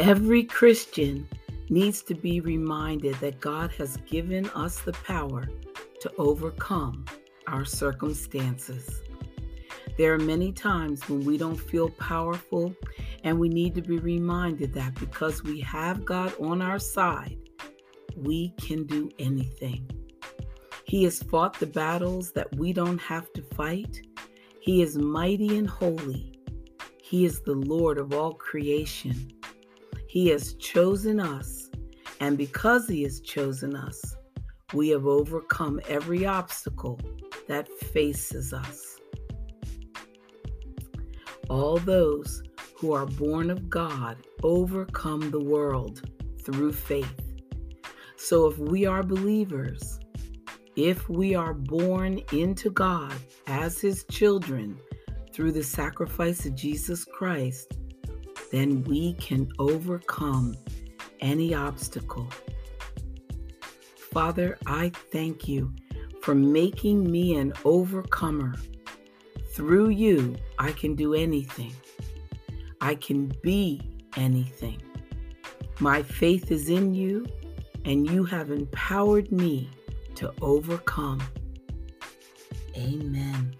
Every Christian needs to be reminded that God has given us the power to overcome our circumstances. There are many times when we don't feel powerful, and we need to be reminded that because we have God on our side, we can do anything. He has fought the battles that we don't have to fight. He is mighty and holy. He is the Lord of all creation. He has chosen us, and because He has chosen us, we have overcome every obstacle that faces us. All those who are born of God overcome the world through faith. So if we are believers, if we are born into God as His children through the sacrifice of Jesus Christ, then we can overcome any obstacle. Father, I thank You for making me an overcomer. Through You, I can do anything. I can be anything. My faith is in You, and You have empowered me to overcome. Amen.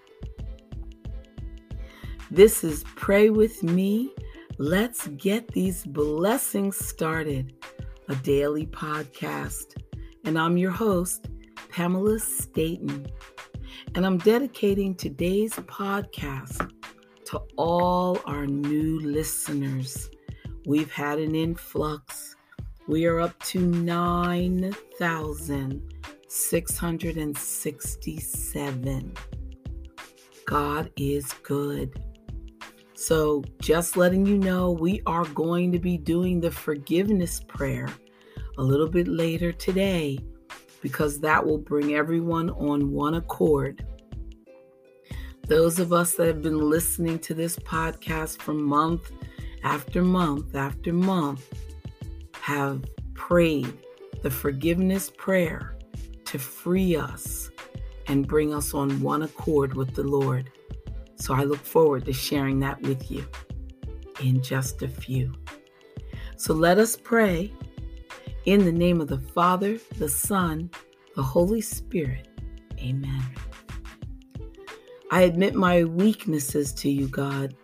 This is Pray With Me. Let's get these blessings started, a daily podcast. And I'm your host, Pamela Staten. And I'm dedicating today's podcast to all our new listeners. We've had an influx. We are up to 9,667. God is good. So just letting you know, we are going to be doing the forgiveness prayer a little bit later today, because that will bring everyone on one accord. Those of us that have been listening to this podcast for month after month after month have prayed the forgiveness prayer to free us and bring us on one accord with the Lord. So I look forward to sharing that with you in just a few. So let us pray in the name of the Father, the Son, the Holy Spirit. Amen. I admit my weaknesses to You, God,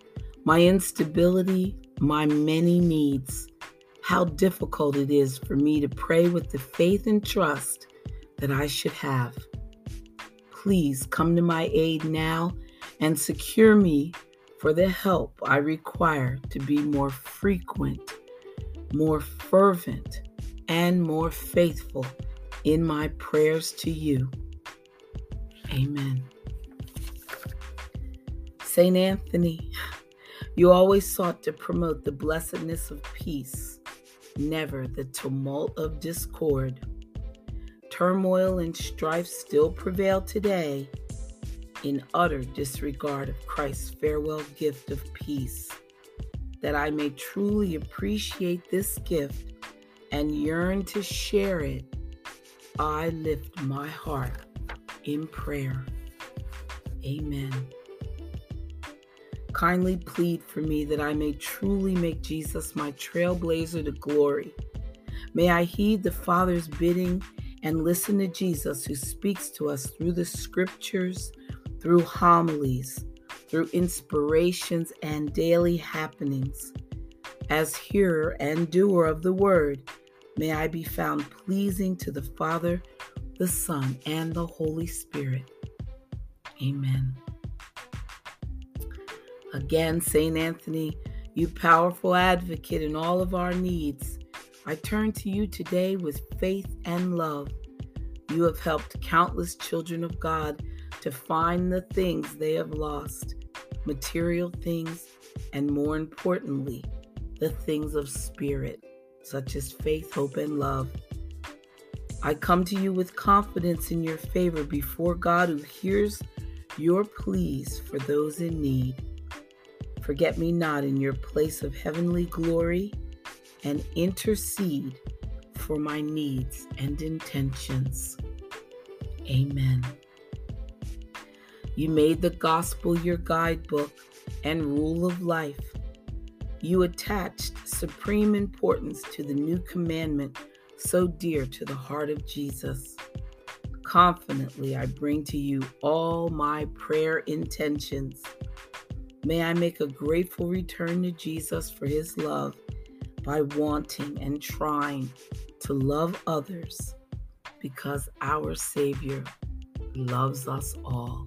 my instability, my many needs, how difficult it is for me to pray with the faith and trust that I should have. Please come to my aid now and secure me for the help I require to be more frequent, more fervent, and more faithful in my prayers to You. Amen. Saint Anthony, You always sought to promote the blessedness of peace, never the tumult of discord. Turmoil and strife still prevail today, in utter disregard of Christ's farewell gift of peace. That I may truly appreciate this gift and yearn to share it, I lift my heart in prayer. Amen. Kindly plead for me that I may truly make Jesus my trailblazer to glory. May I heed the Father's bidding and listen to Jesus, who speaks to us through the scriptures, through homilies, through inspirations and daily happenings. As hearer and doer of the word, may I be found pleasing to the Father, the Son, and the Holy Spirit. Amen. Again, Saint Anthony, You powerful advocate in all of our needs, I turn to You today with faith and love. You have helped countless children of God to find the things they have lost, material things, and more importantly, the things of spirit, such as faith, hope, and love. I come to You with confidence in Your favor before God, who hears Your pleas for those in need. Forget me not in Your place of heavenly glory, and intercede for my needs and intentions. Amen. You made the gospel your guidebook and rule of life. You attached supreme importance to the new commandment so dear to the heart of Jesus. Confidently, I bring to you all my prayer intentions. May I make a grateful return to Jesus for his love by wanting and trying to love others because our Savior loves us all.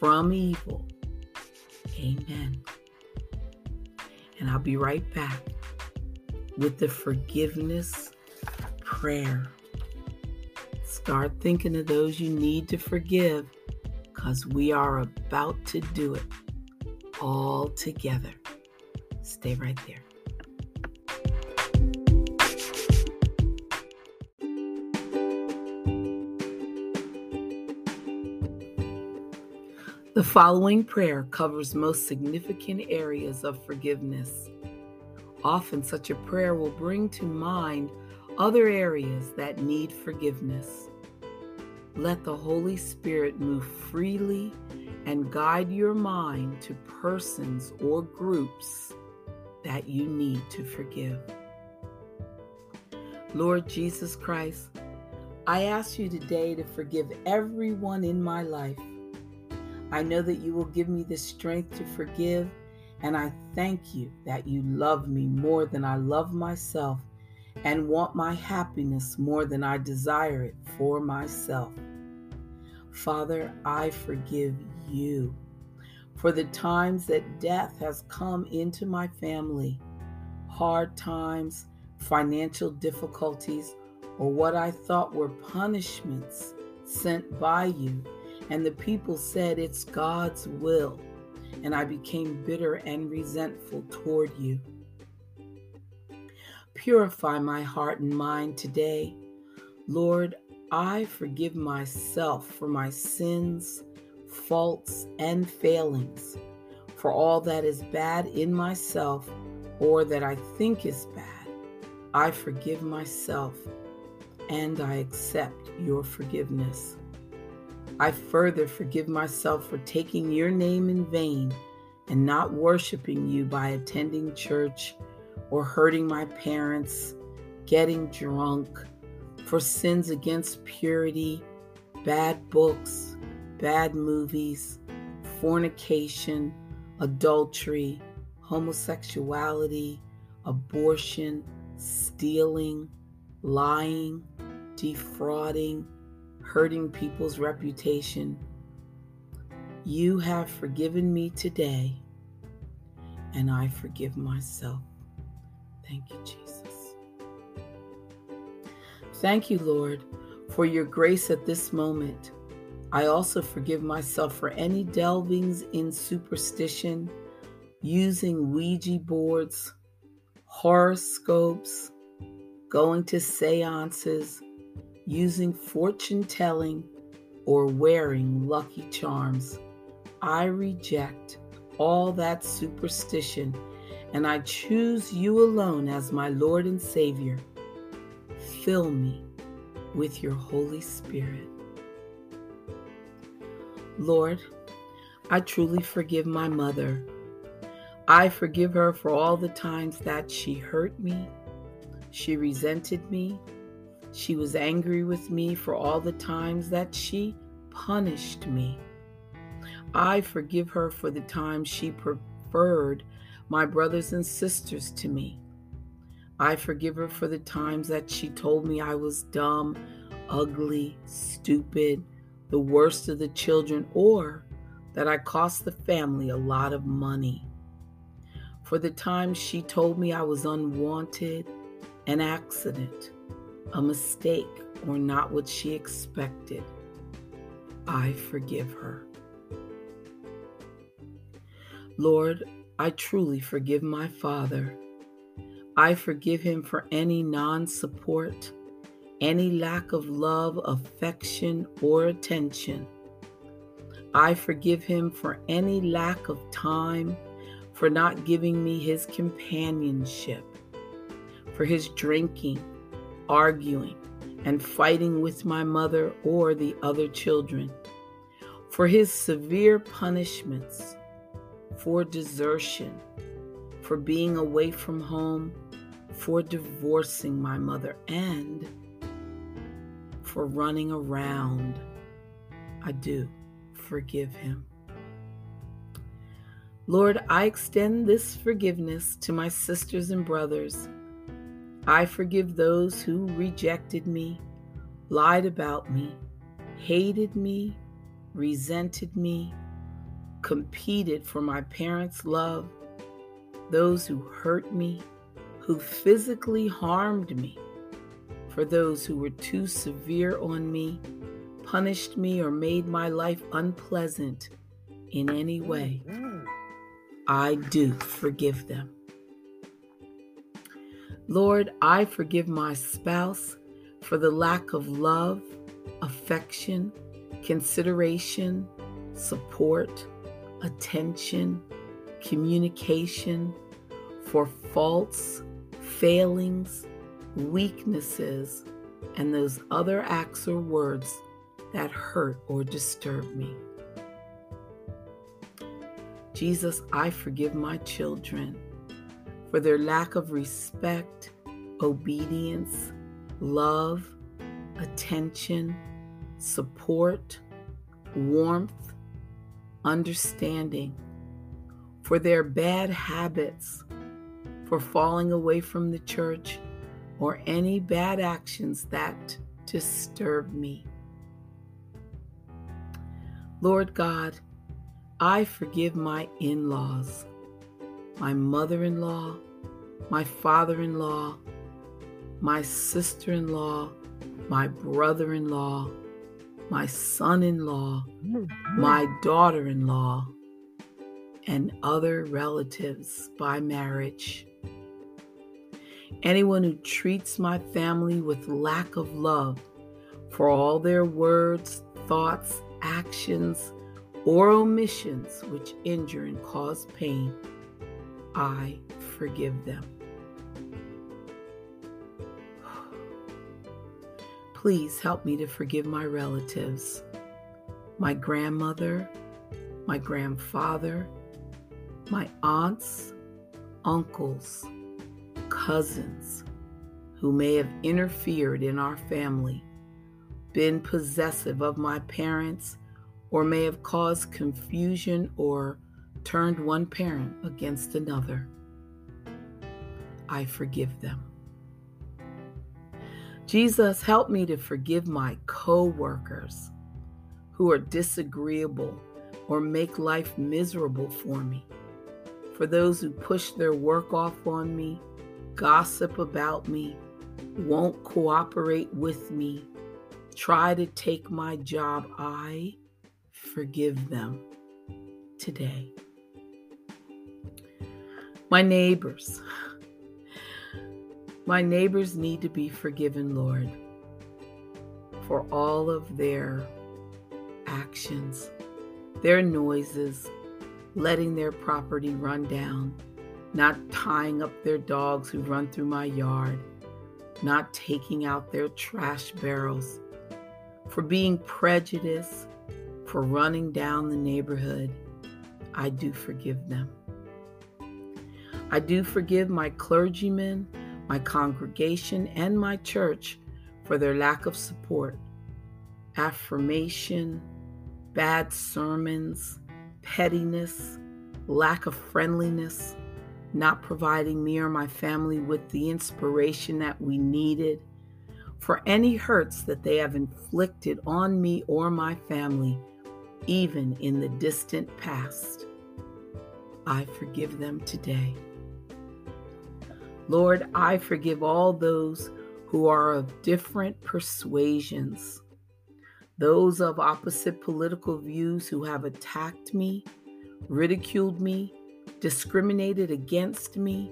from evil. Amen. And I'll be right back with the forgiveness prayer. Start thinking of those you need to forgive, because we are about to do it all together. Stay right there. The following prayer covers most significant areas of forgiveness. Often such a prayer will bring to mind other areas that need forgiveness. Let the Holy Spirit move freely and guide your mind to persons or groups that you need to forgive. Lord Jesus Christ, I ask you today to forgive everyone in my life. I know that you will give me the strength to forgive, and I thank you that you love me more than I love myself and want my happiness more than I desire it for myself. Father, I forgive you for the times that death has come into my family, hard times, financial difficulties, or what I thought were punishments sent by you, and the people said it's God's will, and I became bitter and resentful toward you. Purify my heart and mind today. Lord, I forgive myself for my sins, faults, and failings, for all that is bad in myself or that I think is bad. I forgive myself, and I accept your forgiveness. I further forgive myself for taking your name in vain and not worshiping you by attending church, or hurting my parents, getting drunk, for sins against purity, bad books, bad movies, fornication, adultery, homosexuality, abortion, stealing, lying, defrauding, hurting people's reputation. You have forgiven me today, and I forgive myself. Thank you, Jesus. Thank you, Lord, for your grace at this moment. I also forgive myself for any delvings in superstition, using Ouija boards, horoscopes, going to seances, using fortune telling, or wearing lucky charms. I reject all that superstition, and I choose you alone as my Lord and Savior. Fill me with your Holy Spirit. Lord, I truly forgive my mother. I forgive her for all the times that she hurt me, she resented me, she was angry with me, for all the times that she punished me. I forgive her for the times she preferred my brothers and sisters to me. I forgive her for the times that she told me I was dumb, ugly, stupid, the worst of the children, or that I cost the family a lot of money. For the times she told me I was unwanted, an accident, a mistake, or not what she expected. I forgive her. Lord, I truly forgive my father. I forgive him for any non-support, any lack of love, affection, or attention. I forgive him for any lack of time, for not giving me his companionship, for his drinking, arguing, and fighting with my mother or the other children, for his severe punishments, for desertion, for being away from home, for divorcing my mother, and for running around. I do forgive him. Lord, I extend this forgiveness to my sisters and brothers. I forgive those who rejected me, lied about me, hated me, resented me, competed for my parents' love, those who hurt me, who physically harmed me, for those who were too severe on me, punished me, or made my life unpleasant in any way. I do forgive them. Lord, I forgive my spouse for the lack of love, affection, consideration, support, attention, communication, for faults, failings, weaknesses, and those other acts or words that hurt or disturb me. Jesus, I forgive my children for their lack of respect, obedience, love, attention, support, warmth, understanding, for their bad habits, for falling away from the church, or any bad actions that disturb me. Lord God, I forgive my in-laws, my mother-in-law, my father-in-law, my sister-in-law, my brother-in-law, my son-in-law, my daughter-in-law, and other relatives by marriage. Anyone who treats my family with lack of love for all their words, thoughts, actions, or omissions which injure and cause pain, I forgive them. Please help me to forgive my relatives, my grandmother, my grandfather, my aunts, uncles, cousins who may have interfered in our family, been possessive of my parents, or may have caused confusion or turned one parent against another. I forgive them. Jesus, help me to forgive my co-workers who are disagreeable or make life miserable for me, for those who push their work off on me, gossip about me, won't cooperate with me, try to take my job. I forgive them today. My neighbors need to be forgiven, Lord, for all of their actions, their noises, letting their property run down, not tying up their dogs who run through my yard, not taking out their trash barrels, for being prejudiced, for running down the neighborhood. I do forgive them. I do forgive my clergymen, my congregation, and my church for their lack of support, affirmation, bad sermons, pettiness, lack of friendliness, not providing me or my family with the inspiration that we needed, for any hurts that they have inflicted on me or my family, even in the distant past. I forgive them today. Lord, I forgive all those who are of different persuasions, those of opposite political views who have attacked me, ridiculed me, discriminated against me,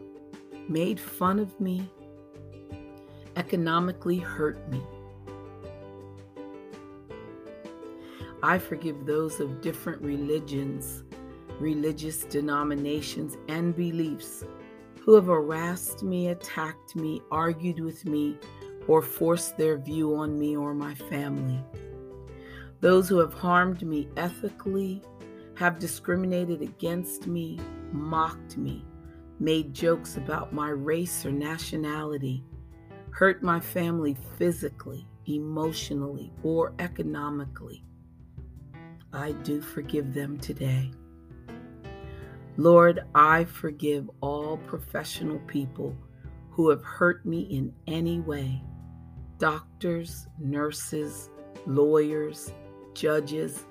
made fun of me, economically hurt me. I forgive those of different religions, religious denominations, and beliefs who have harassed me, attacked me, argued with me, or forced their view on me or my family. Those who have harmed me ethically, have discriminated against me, mocked me, made jokes about my race or nationality, hurt my family physically, emotionally, or economically. I do forgive them today. Lord, I forgive all professional people who have hurt me in any way. Doctors, nurses, lawyers, judges,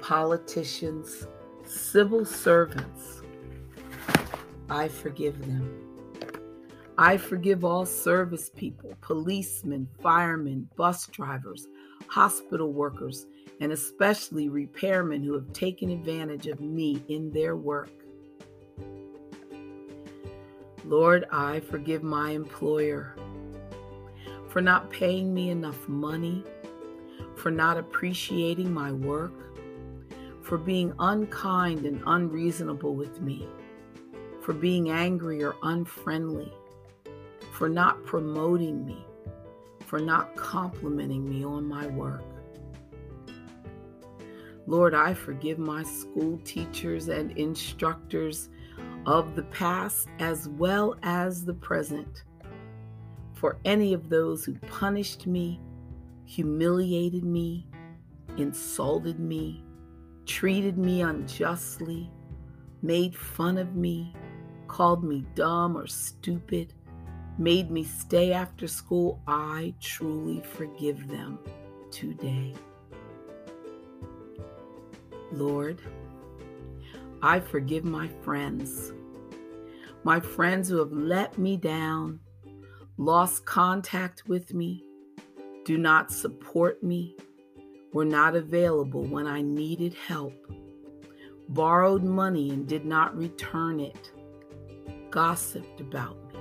politicians, civil servants. I forgive them. I forgive all service people, policemen, firemen, bus drivers, hospital workers, and especially repairmen who have taken advantage of me in their work. Lord, I forgive my employer for not paying me enough money, for not appreciating my work, for being unkind and unreasonable with me, for being angry or unfriendly, for not promoting me, for not complimenting me on my work. Lord, I forgive my school teachers and instructors of the past as well as the present, for any of those who punished me, humiliated me, insulted me, treated me unjustly, made fun of me, called me dumb or stupid, made me stay after school. I truly forgive them today. Lord, I forgive my friends who have let me down, lost contact with me, do not support me, were not available when I needed help, borrowed money and did not return it, gossiped about me.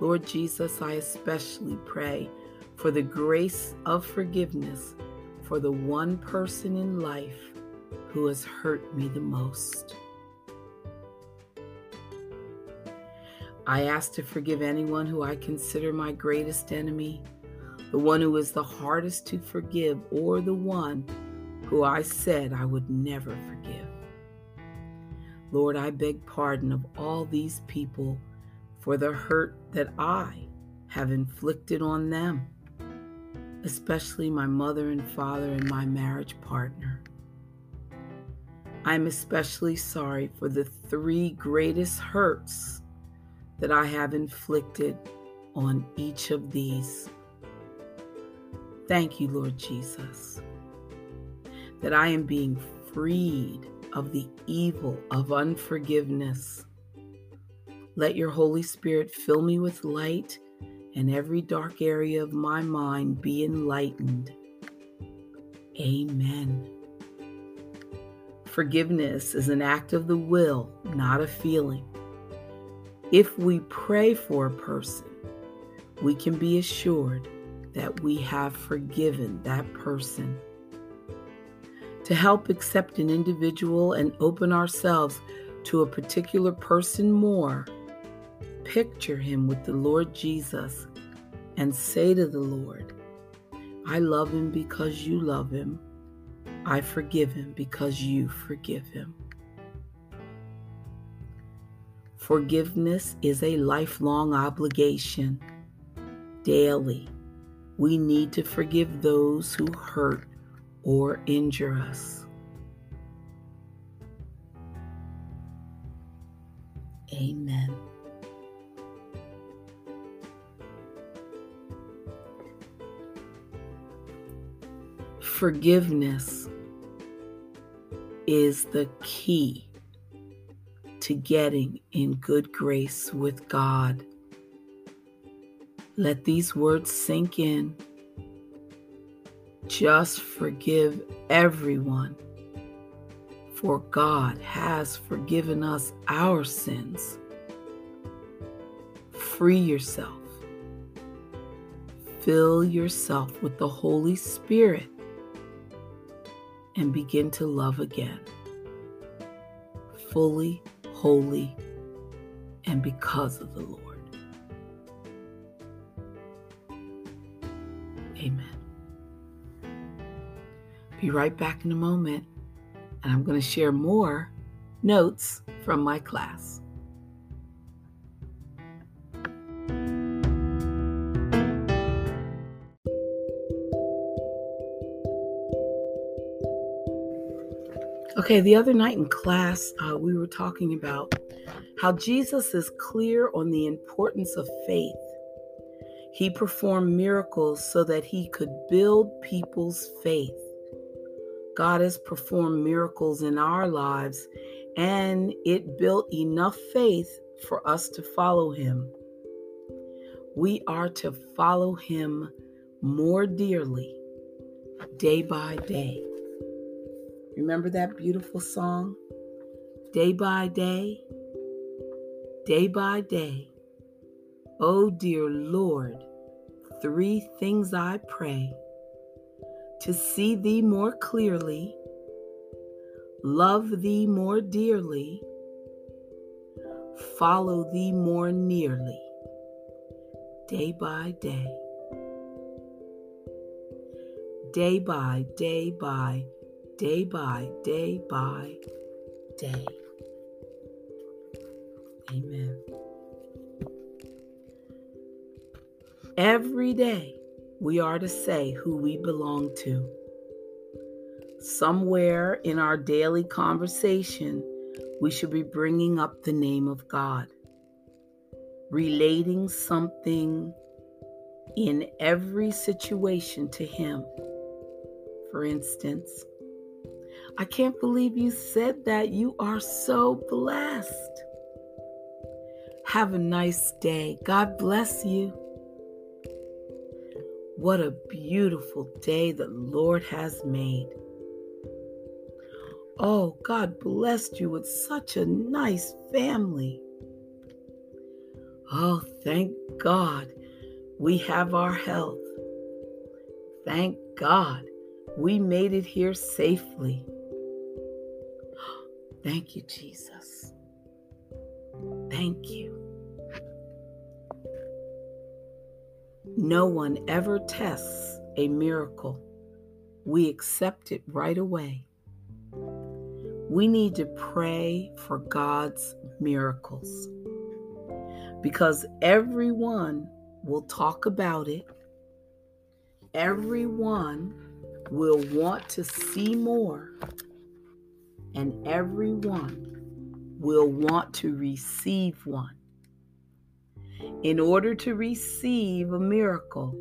Lord Jesus, I especially pray for the grace of forgiveness for the one person in life who has hurt me the most. I ask to forgive anyone who I consider my greatest enemy, the one who is the hardest to forgive, or the one who I said I would never forgive. Lord, I beg pardon of all these people for the hurt that I have inflicted on them, especially my mother and father and my marriage partner. I'm especially sorry for the three greatest hurts that I have inflicted on each of these. Thank you, Lord Jesus, that I am being freed of the evil of unforgiveness. Let your Holy Spirit fill me with light, and every dark area of my mind be enlightened. Amen. Forgiveness is an act of the will, not a feeling. If we pray for a person, we can be assured that we have forgiven that person. To help accept an individual and open ourselves to a particular person more, picture him with the Lord Jesus and say to the Lord, I love him because you love him. I forgive him because you forgive him. Forgiveness is a lifelong obligation. Daily, we need to forgive those who hurt or injure us. Amen. Forgiveness is the key to getting in good grace with God. Let these words sink in. Just forgive everyone, for God has forgiven us our sins. Free yourself. Fill yourself with the Holy Spirit and begin to love again. Fully, wholly, and because of the Lord. Amen. Be right back in a moment, and I'm going to share more notes from my class. Okay, the other night in class, we were talking about how Jesus is clear on the importance of faith. He performed miracles so that he could build people's faith. God has performed miracles in our lives, and it built enough faith for us to follow him. We are to follow him more dearly, day by day. Remember that beautiful song? Day by day, day by day. Oh, dear Lord, three things I pray: to see thee more clearly, love thee more dearly, follow thee more nearly, day by day. Day by day by day by day by day. Amen. Every day, we are to say who we belong to. Somewhere in our daily conversation, we should be bringing up the name of God, relating something in every situation to him. For instance, I can't believe you said that. You are so blessed. Have a nice day. God bless you. What a beautiful day the Lord has made. Oh, God blessed you with such a nice family. Oh, thank God we have our health. Thank God we made it here safely. Thank you, Jesus. Thank you. No one ever tests a miracle. We accept it right away. We need to pray for God's miracles, because everyone will talk about it. Everyone will want to see more, and everyone will want to receive one. In order to receive a miracle,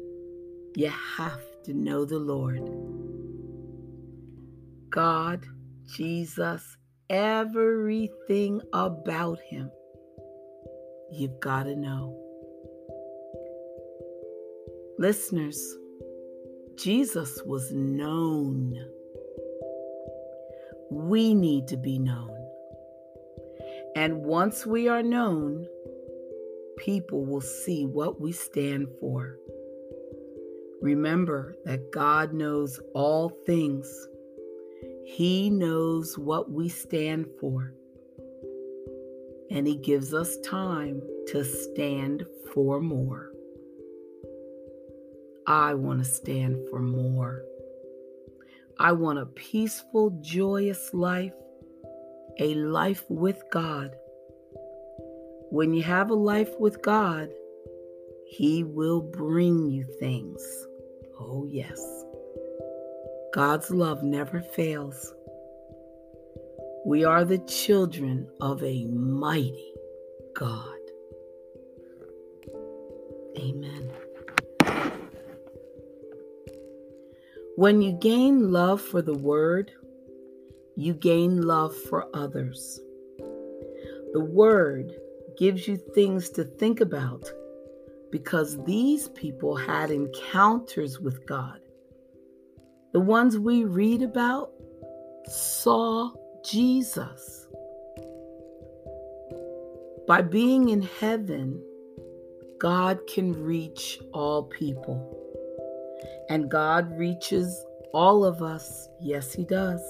you have to know the Lord. God, Jesus, everything about him, you've got to know. Listeners, Jesus was known. We need to be known. And once we are known, people will see what we stand for. Remember that God knows all things. He knows what we stand for. And he gives us time to stand for more. I want to stand for more. I want a peaceful, joyous life, a life with God. When you have a life with God, he will bring you things. Oh, yes. God's love never fails. We are the children of a mighty God. Amen. When you gain love for the Word, you gain love for others. The Word gives you things to think about, because these people had encounters with God. The ones we read about saw Jesus, by being in heaven, God can reach all people. And God reaches all of us. Yes, He does.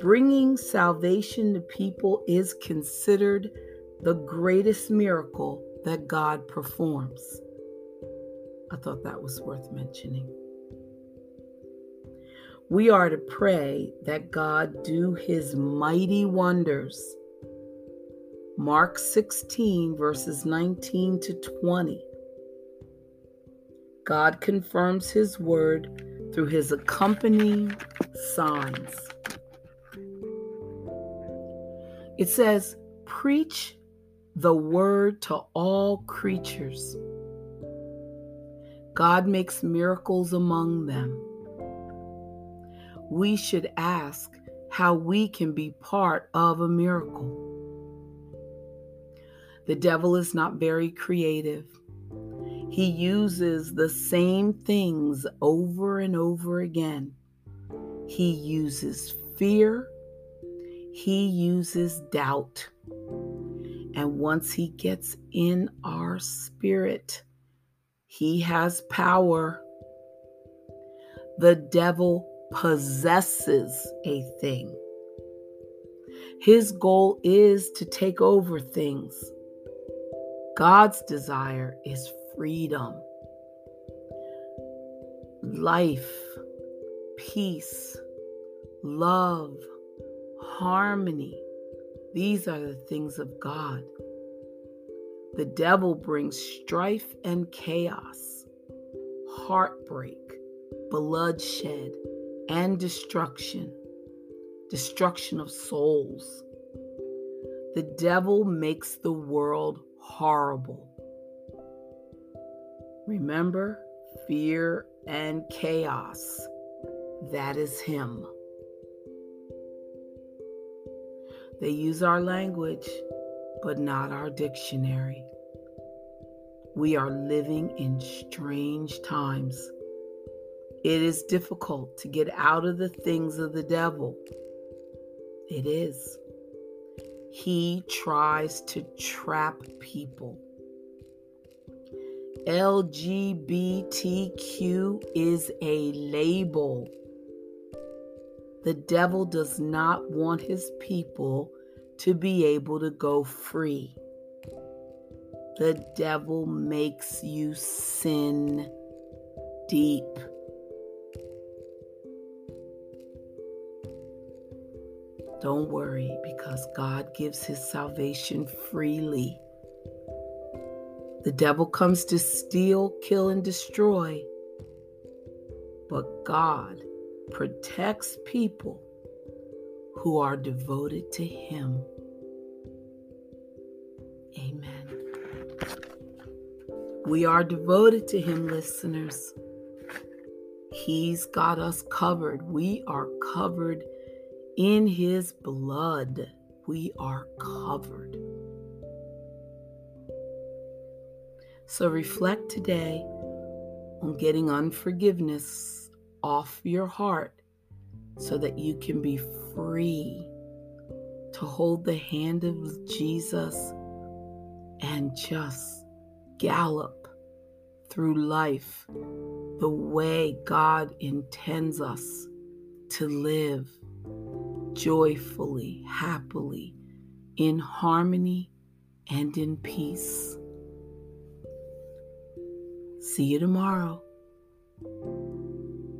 Bringing salvation to people is considered the greatest miracle that God performs. I thought that was worth mentioning. We are to pray that God do His mighty wonders. Mark 16, verses 19 to 20. God confirms His word through His accompanying signs. It says, "Preach the word to all creatures." God makes miracles among them. We should ask how we can be part of a miracle. The devil is not very creative. He uses the same things over and over again. He uses fear. He uses doubt. And once he gets in our spirit, he has power. The devil possesses a thing. His goal is to take over things. God's desire is freedom, life, peace, love, harmony. These are the things of God. The devil brings strife and chaos, heartbreak, bloodshed, and destruction of souls. The devil makes the world horrible. Remember, fear and chaos. That is him. They use our language, but not our dictionary. We are living in strange times. It is difficult to get out of the things of the devil. It is. He tries to trap people. LGBTQ is a label. The devil does not want his people to be able to go free. The devil makes you sin deep. Don't worry, because God gives His salvation freely. The devil comes to steal, kill, and destroy, but God protects people who are devoted to Him. Amen. We are devoted to Him, listeners. He's got us covered. We are covered in His blood. We are covered. So reflect today on getting unforgiveness off your heart so that you can be free to hold the hand of Jesus and just gallop through life the way God intends us to live, joyfully, happily, in harmony and in peace. See you tomorrow.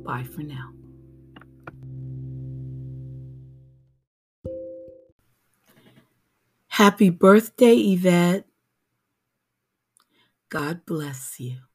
Bye for now. Happy birthday, Yvette. God bless you.